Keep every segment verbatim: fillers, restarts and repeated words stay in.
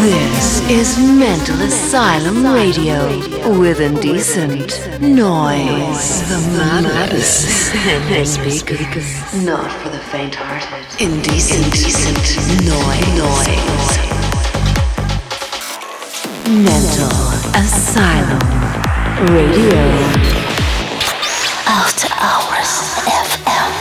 This is Mental Asylum Radio with Indecent Noise. The madness and their speakers. Not for the faint-hearted. Indecent, Indecent Noise. Mental Asylum Radio. After Hours F M.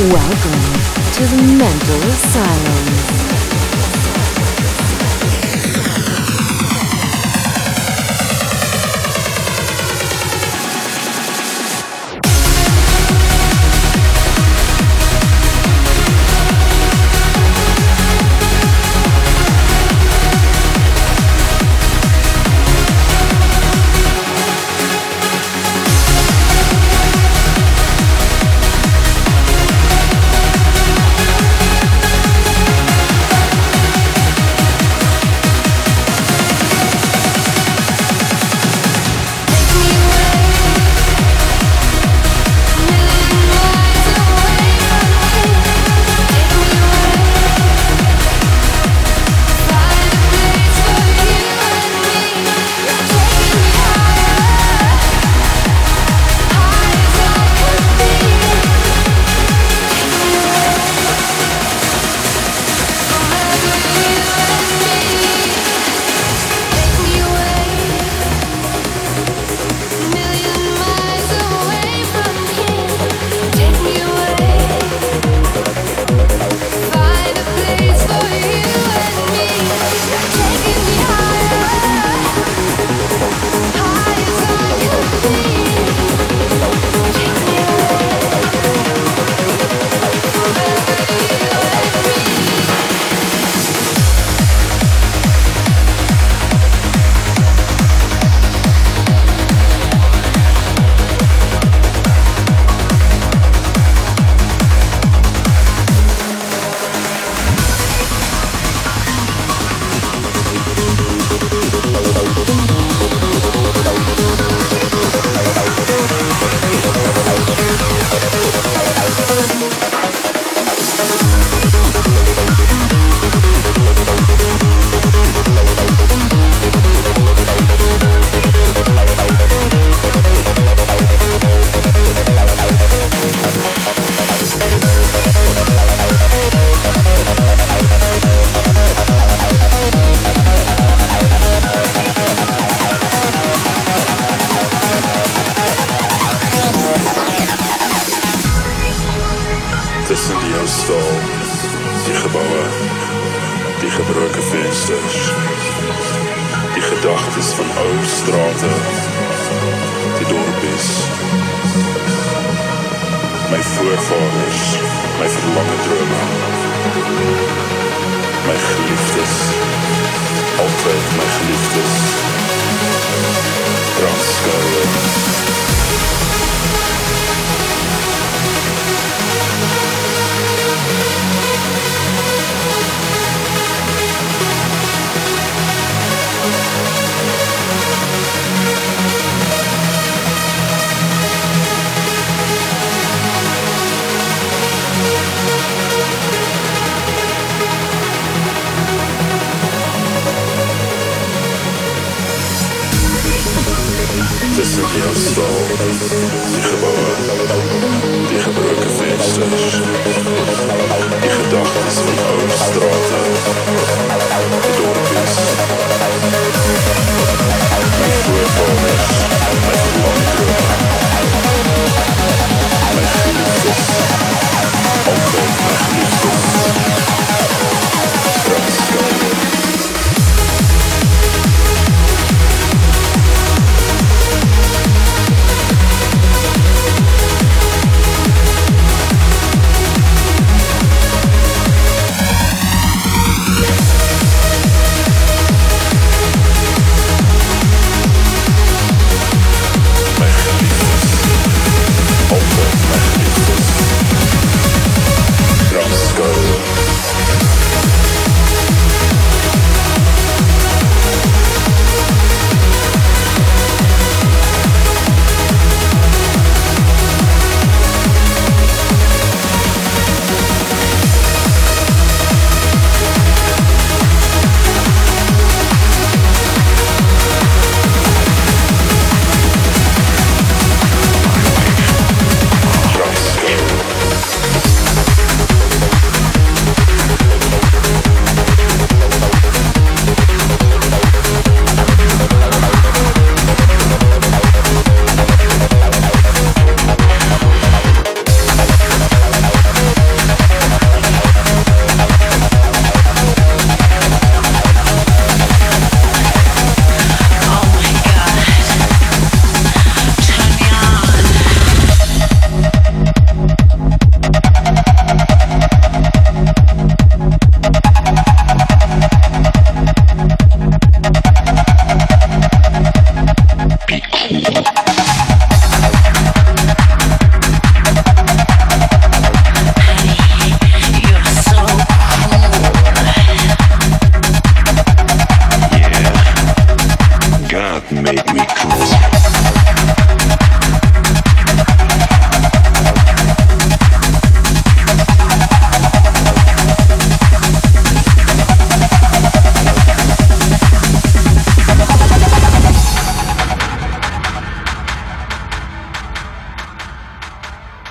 Welcome to the Mental Asylum.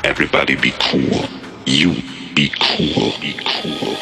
Everybody be cool. You be cool. Be cool.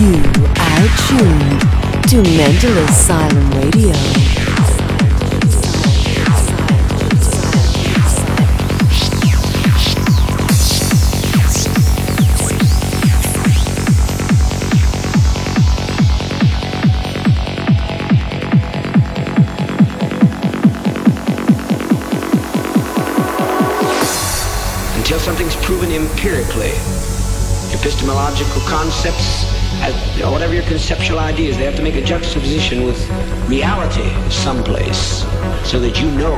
You are tuned to Mental Asylum Radio. Until something's proven empirically, epistemological concepts, As, whatever your conceptual ideas, they have to make a juxtaposition with reality someplace, so that you know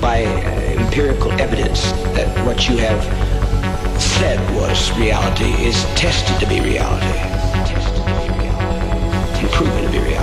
by uh, empirical evidence that what you have said was reality is tested to be reality, and proven to be reality.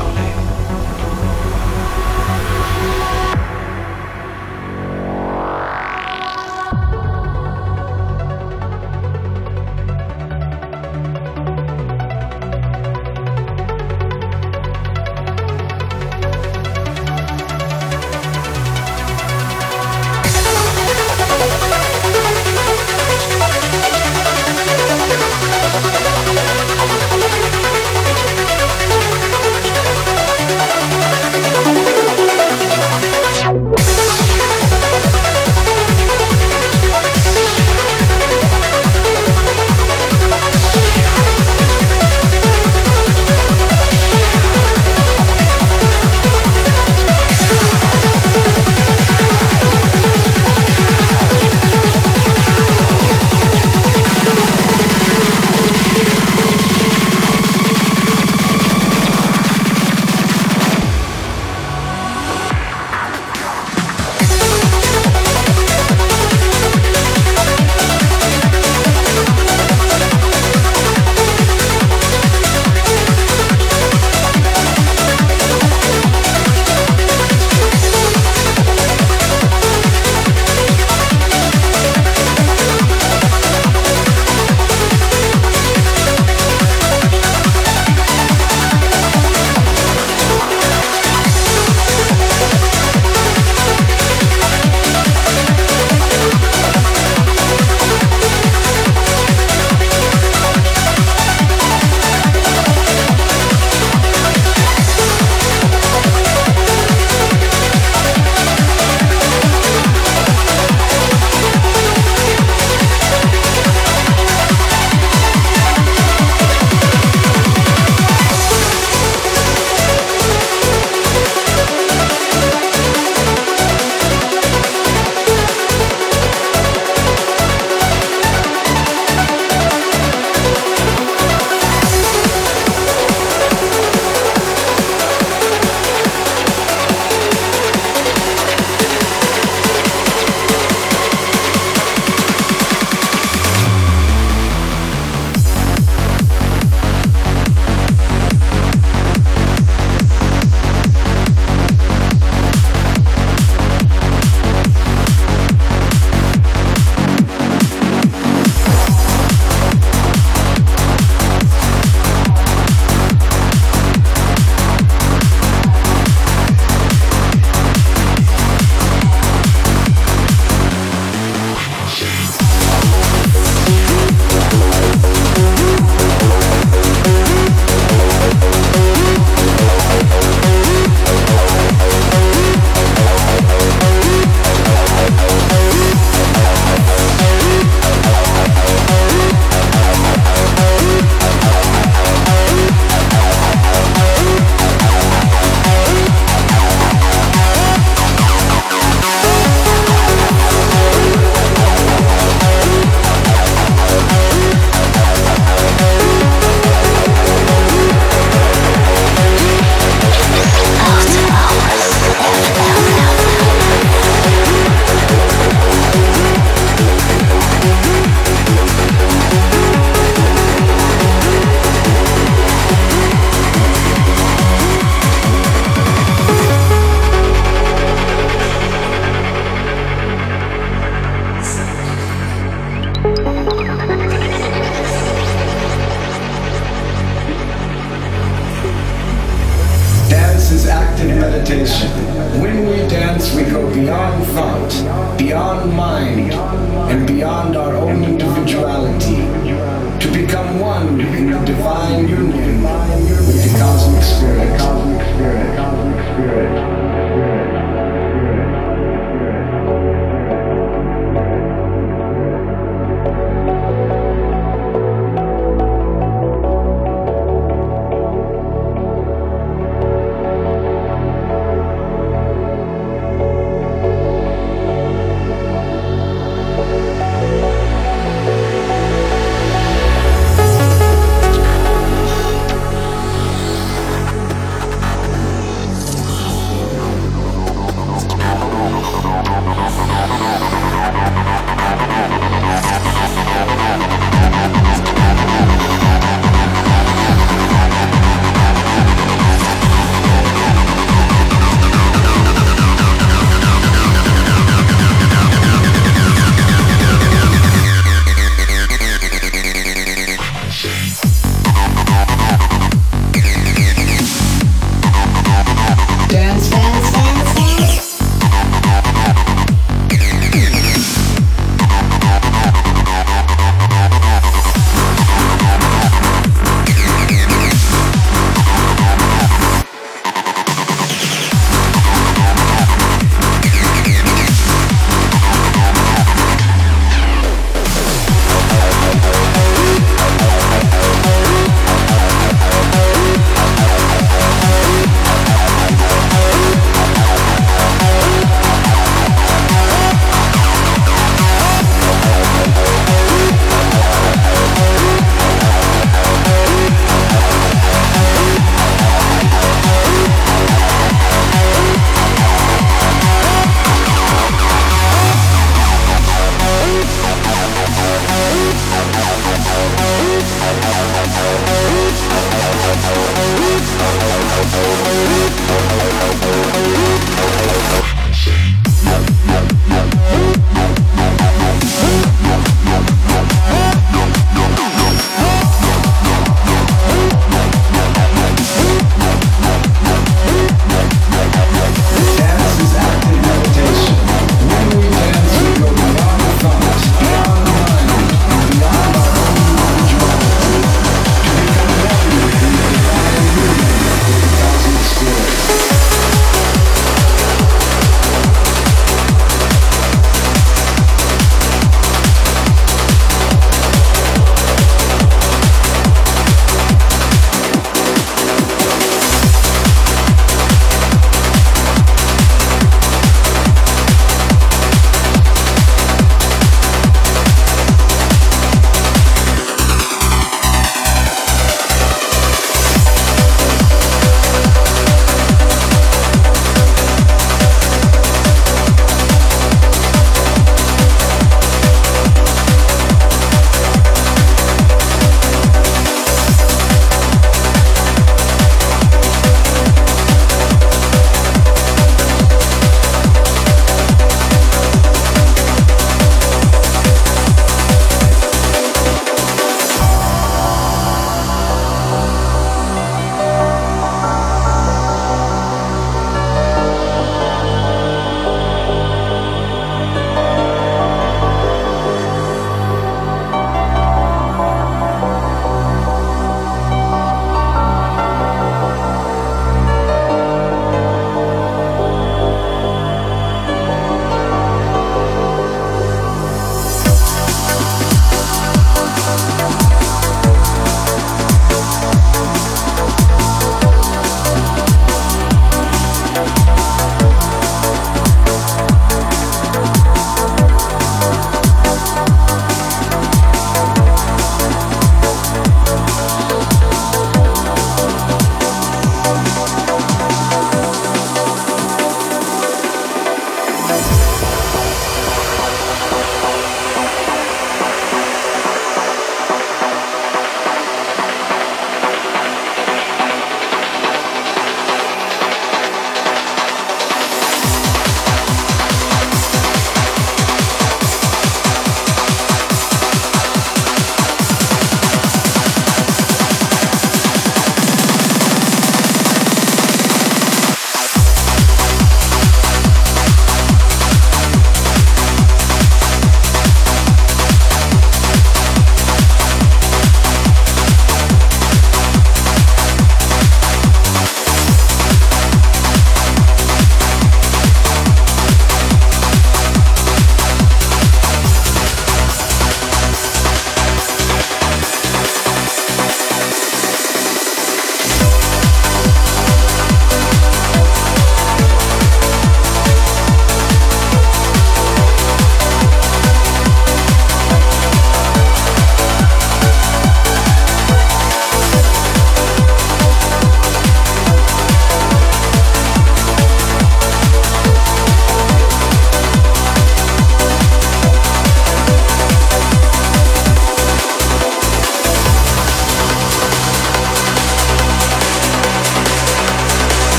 Divine universe.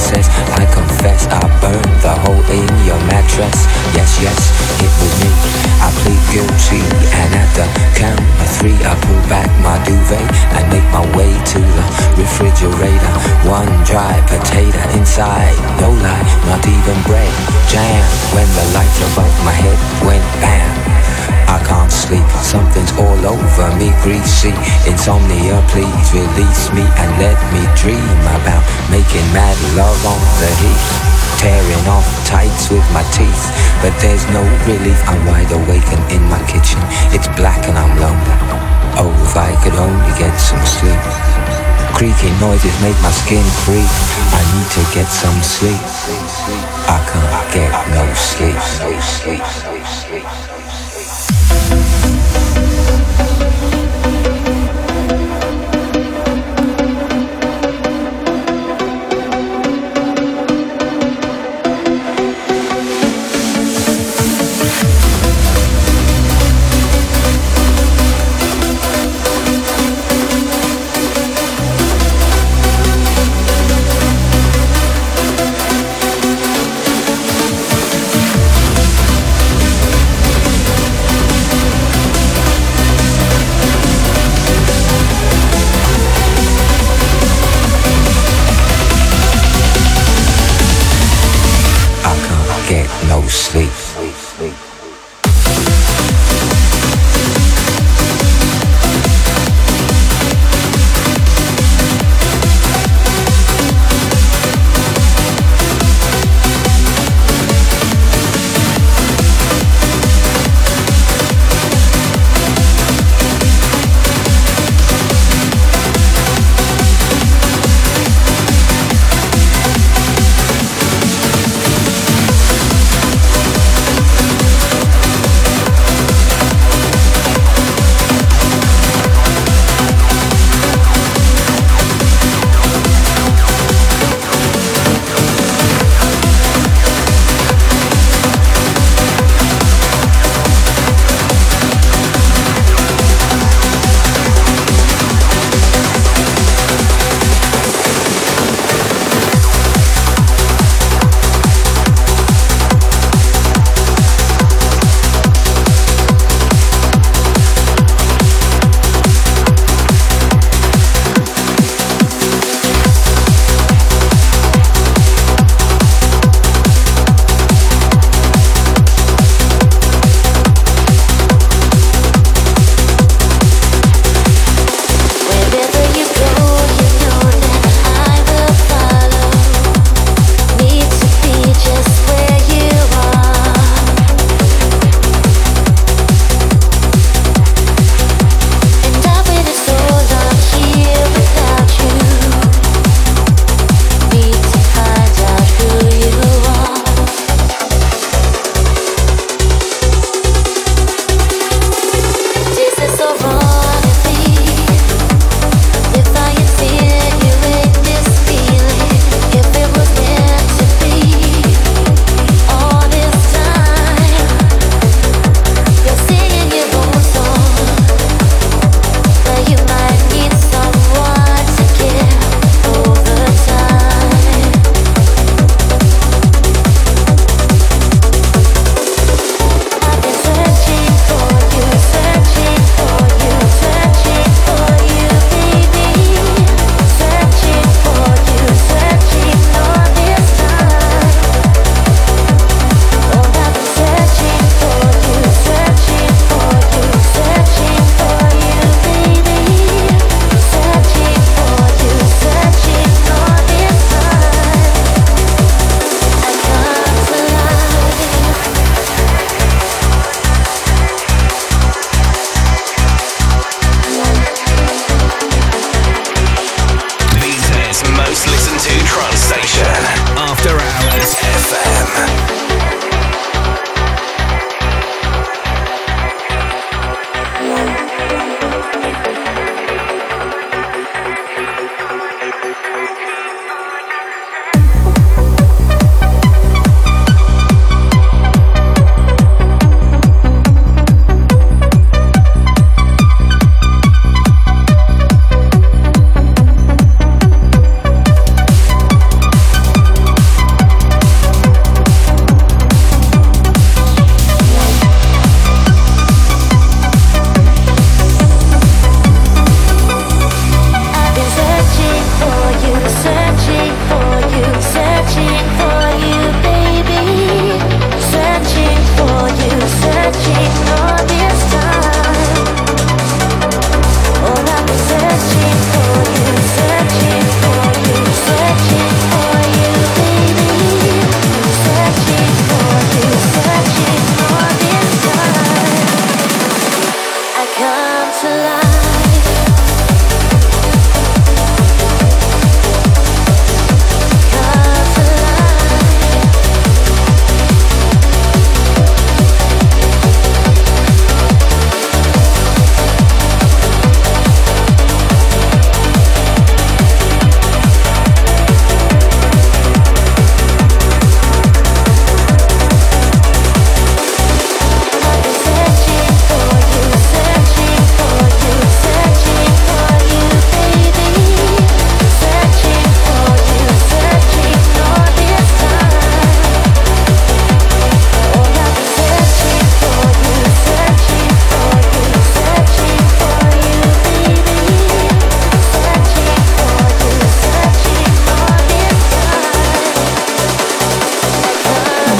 nonsense. I confess, I burned the hole in your mattress. Yes, yes, it was me. I plead guilty, and at the count of three I pull back my duvet and make my way to the refrigerator. One dry potato inside, no lie, not even bread. Jam, when the lights above my head went bam. I can't sleep, something's all over me, greasy. Insomnia, please release me and let me dream about making mad love on the heath, tearing off tights with my teeth. But there's no relief, I'm wide awake and in my kitchen. It's black and I'm lonely. Oh, if I could only get some sleep. Creaking noises make my skin creep. I need to get some sleep. I can't get no sleep, no sleep, no sleep. Sleep.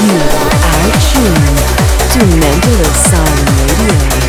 You are tuned to Nebula Sound Radio.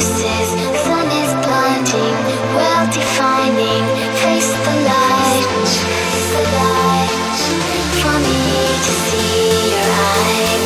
faces, sun is blinding, well defining, face the light, face the light, for me to see your eyes.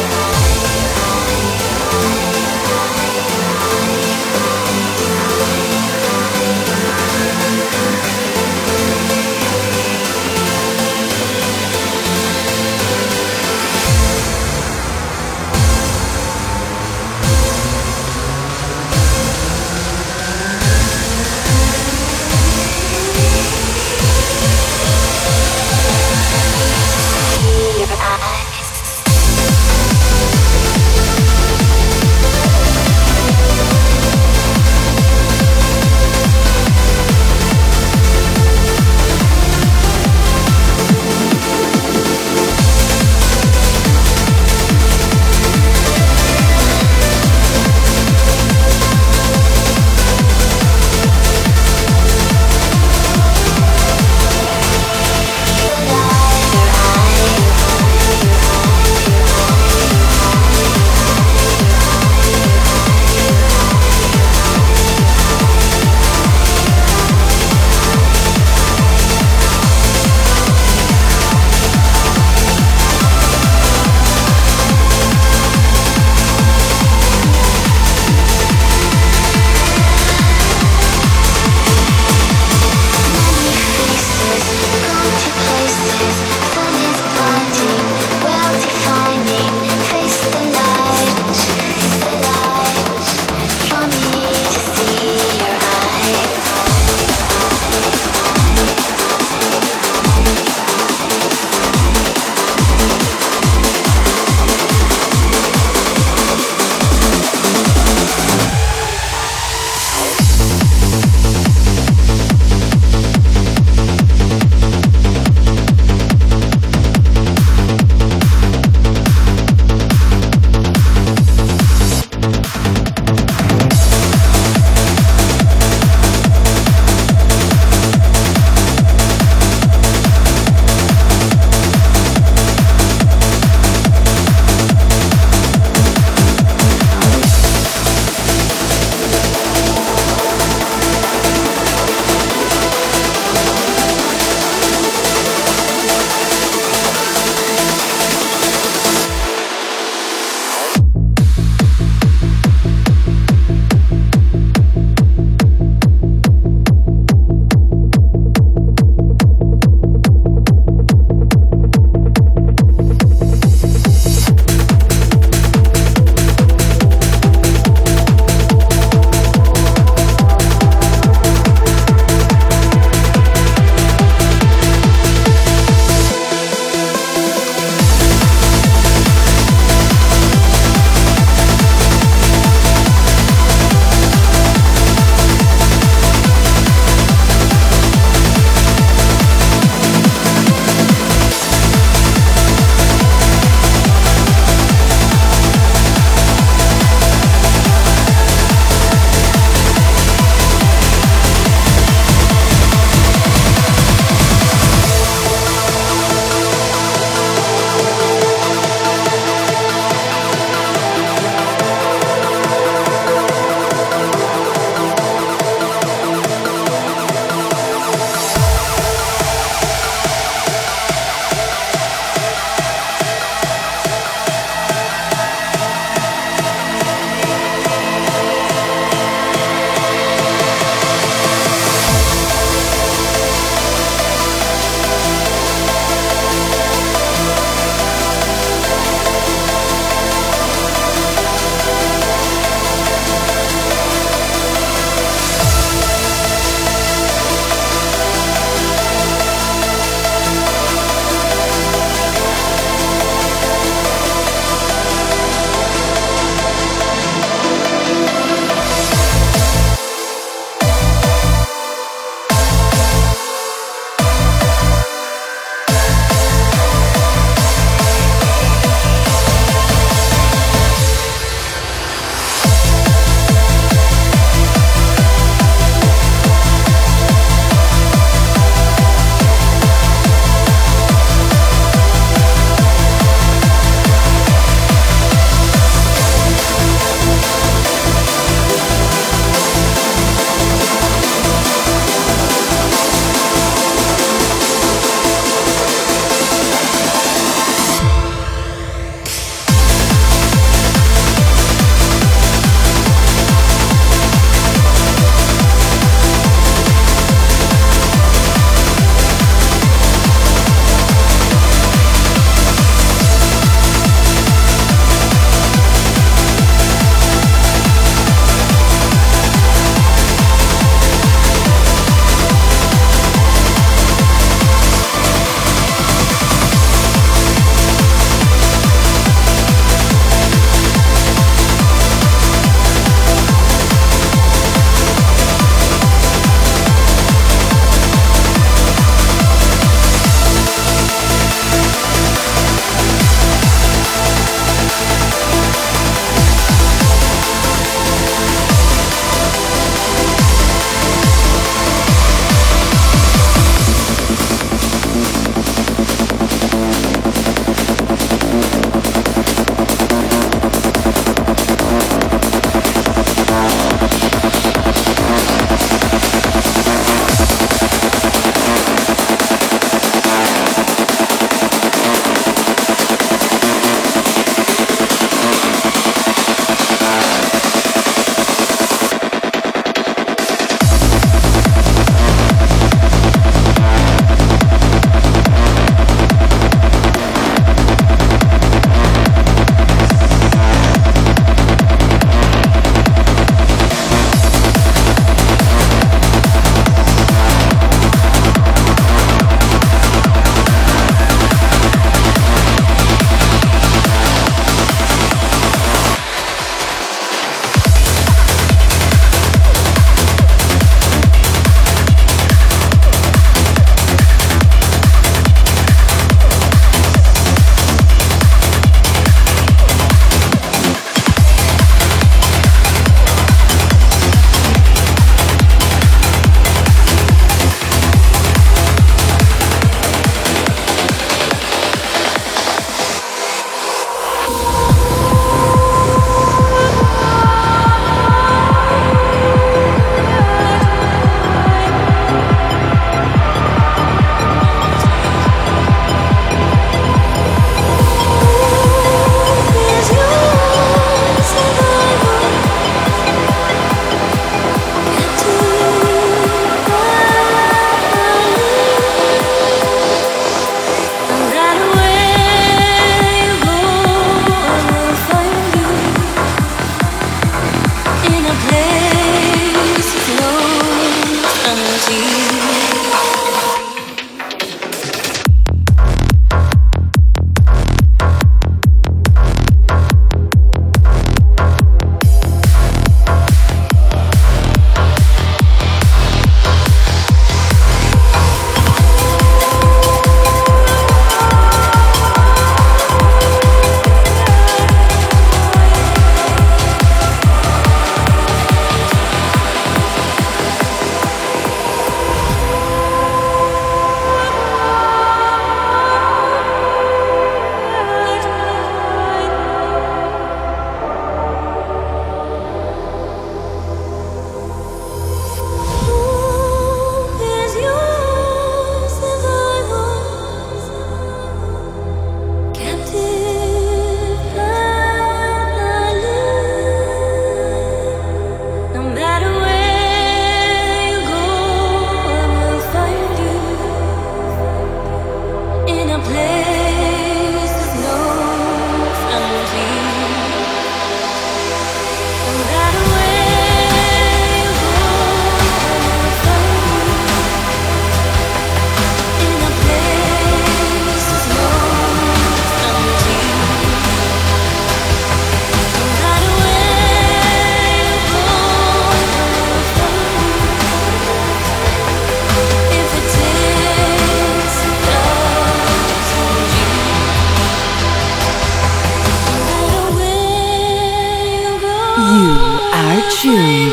You are tuned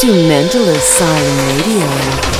to Mental Asylum Radio.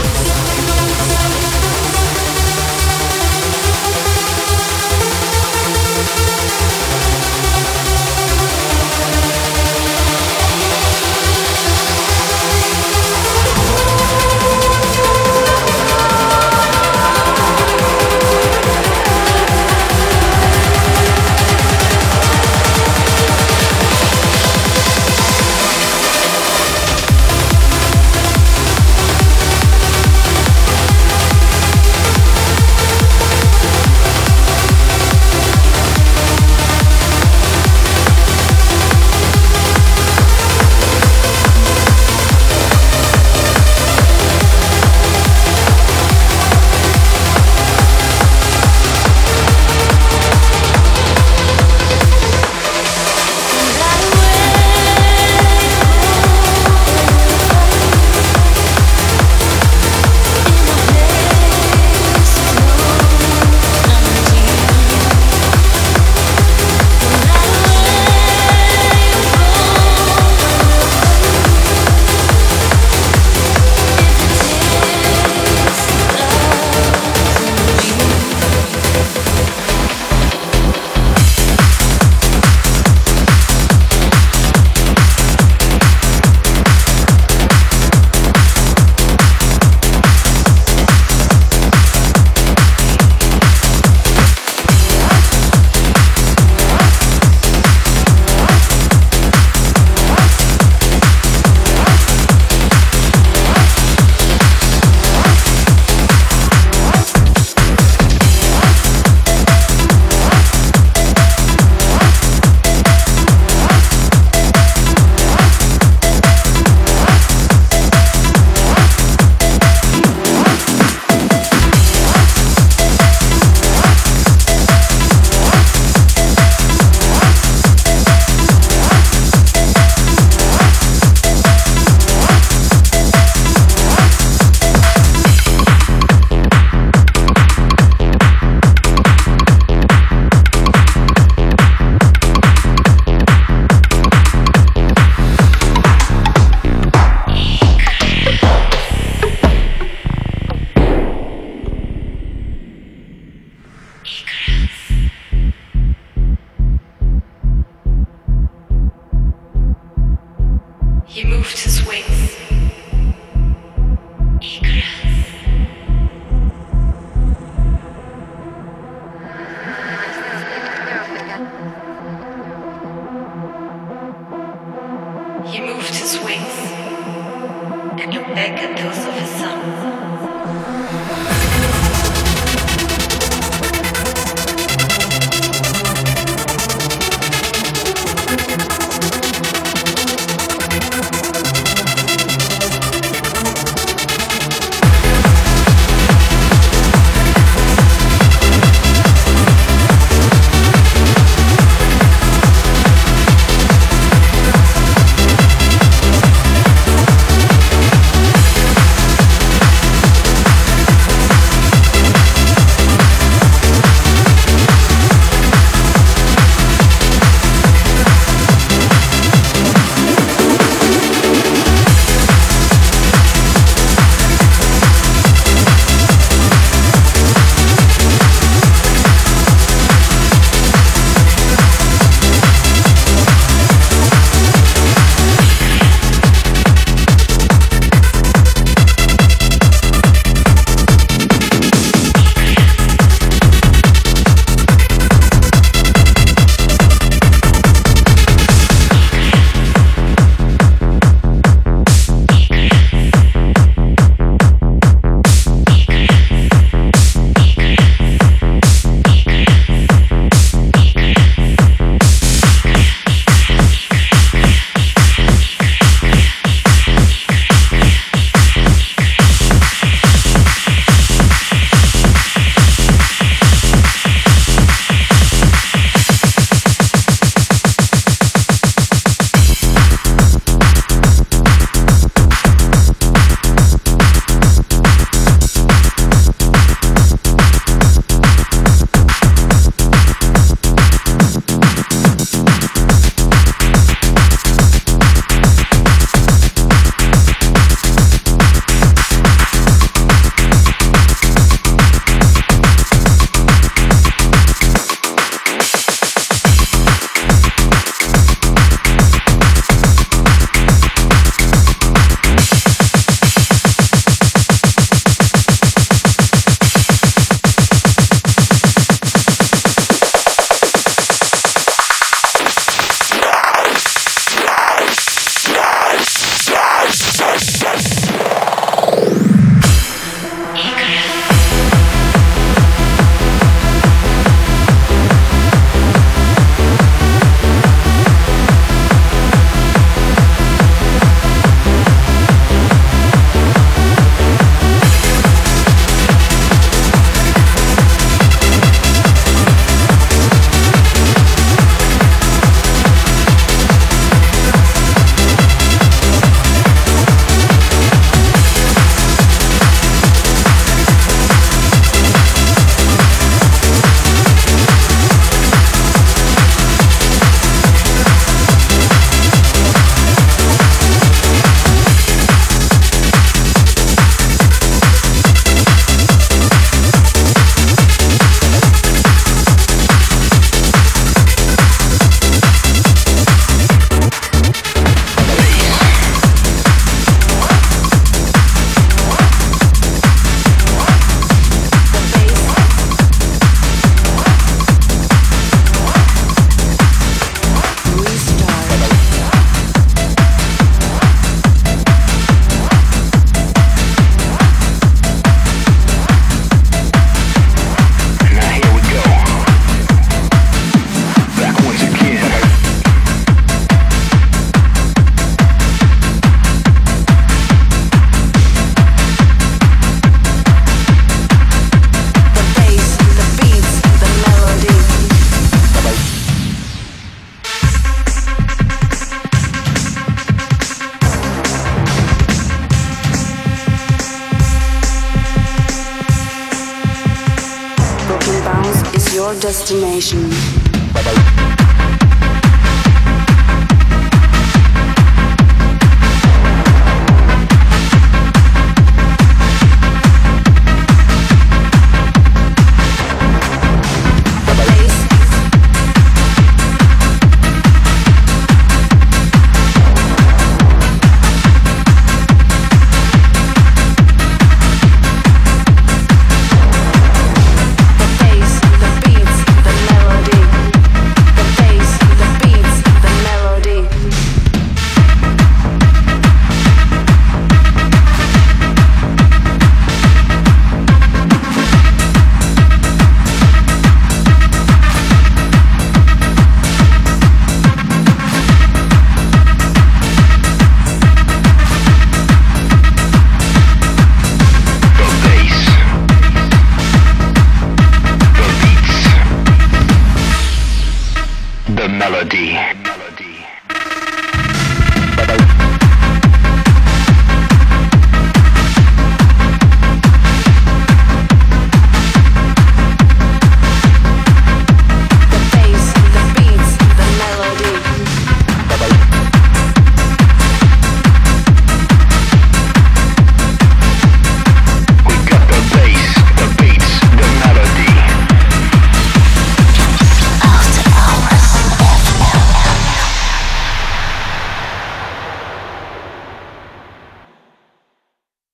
your destination.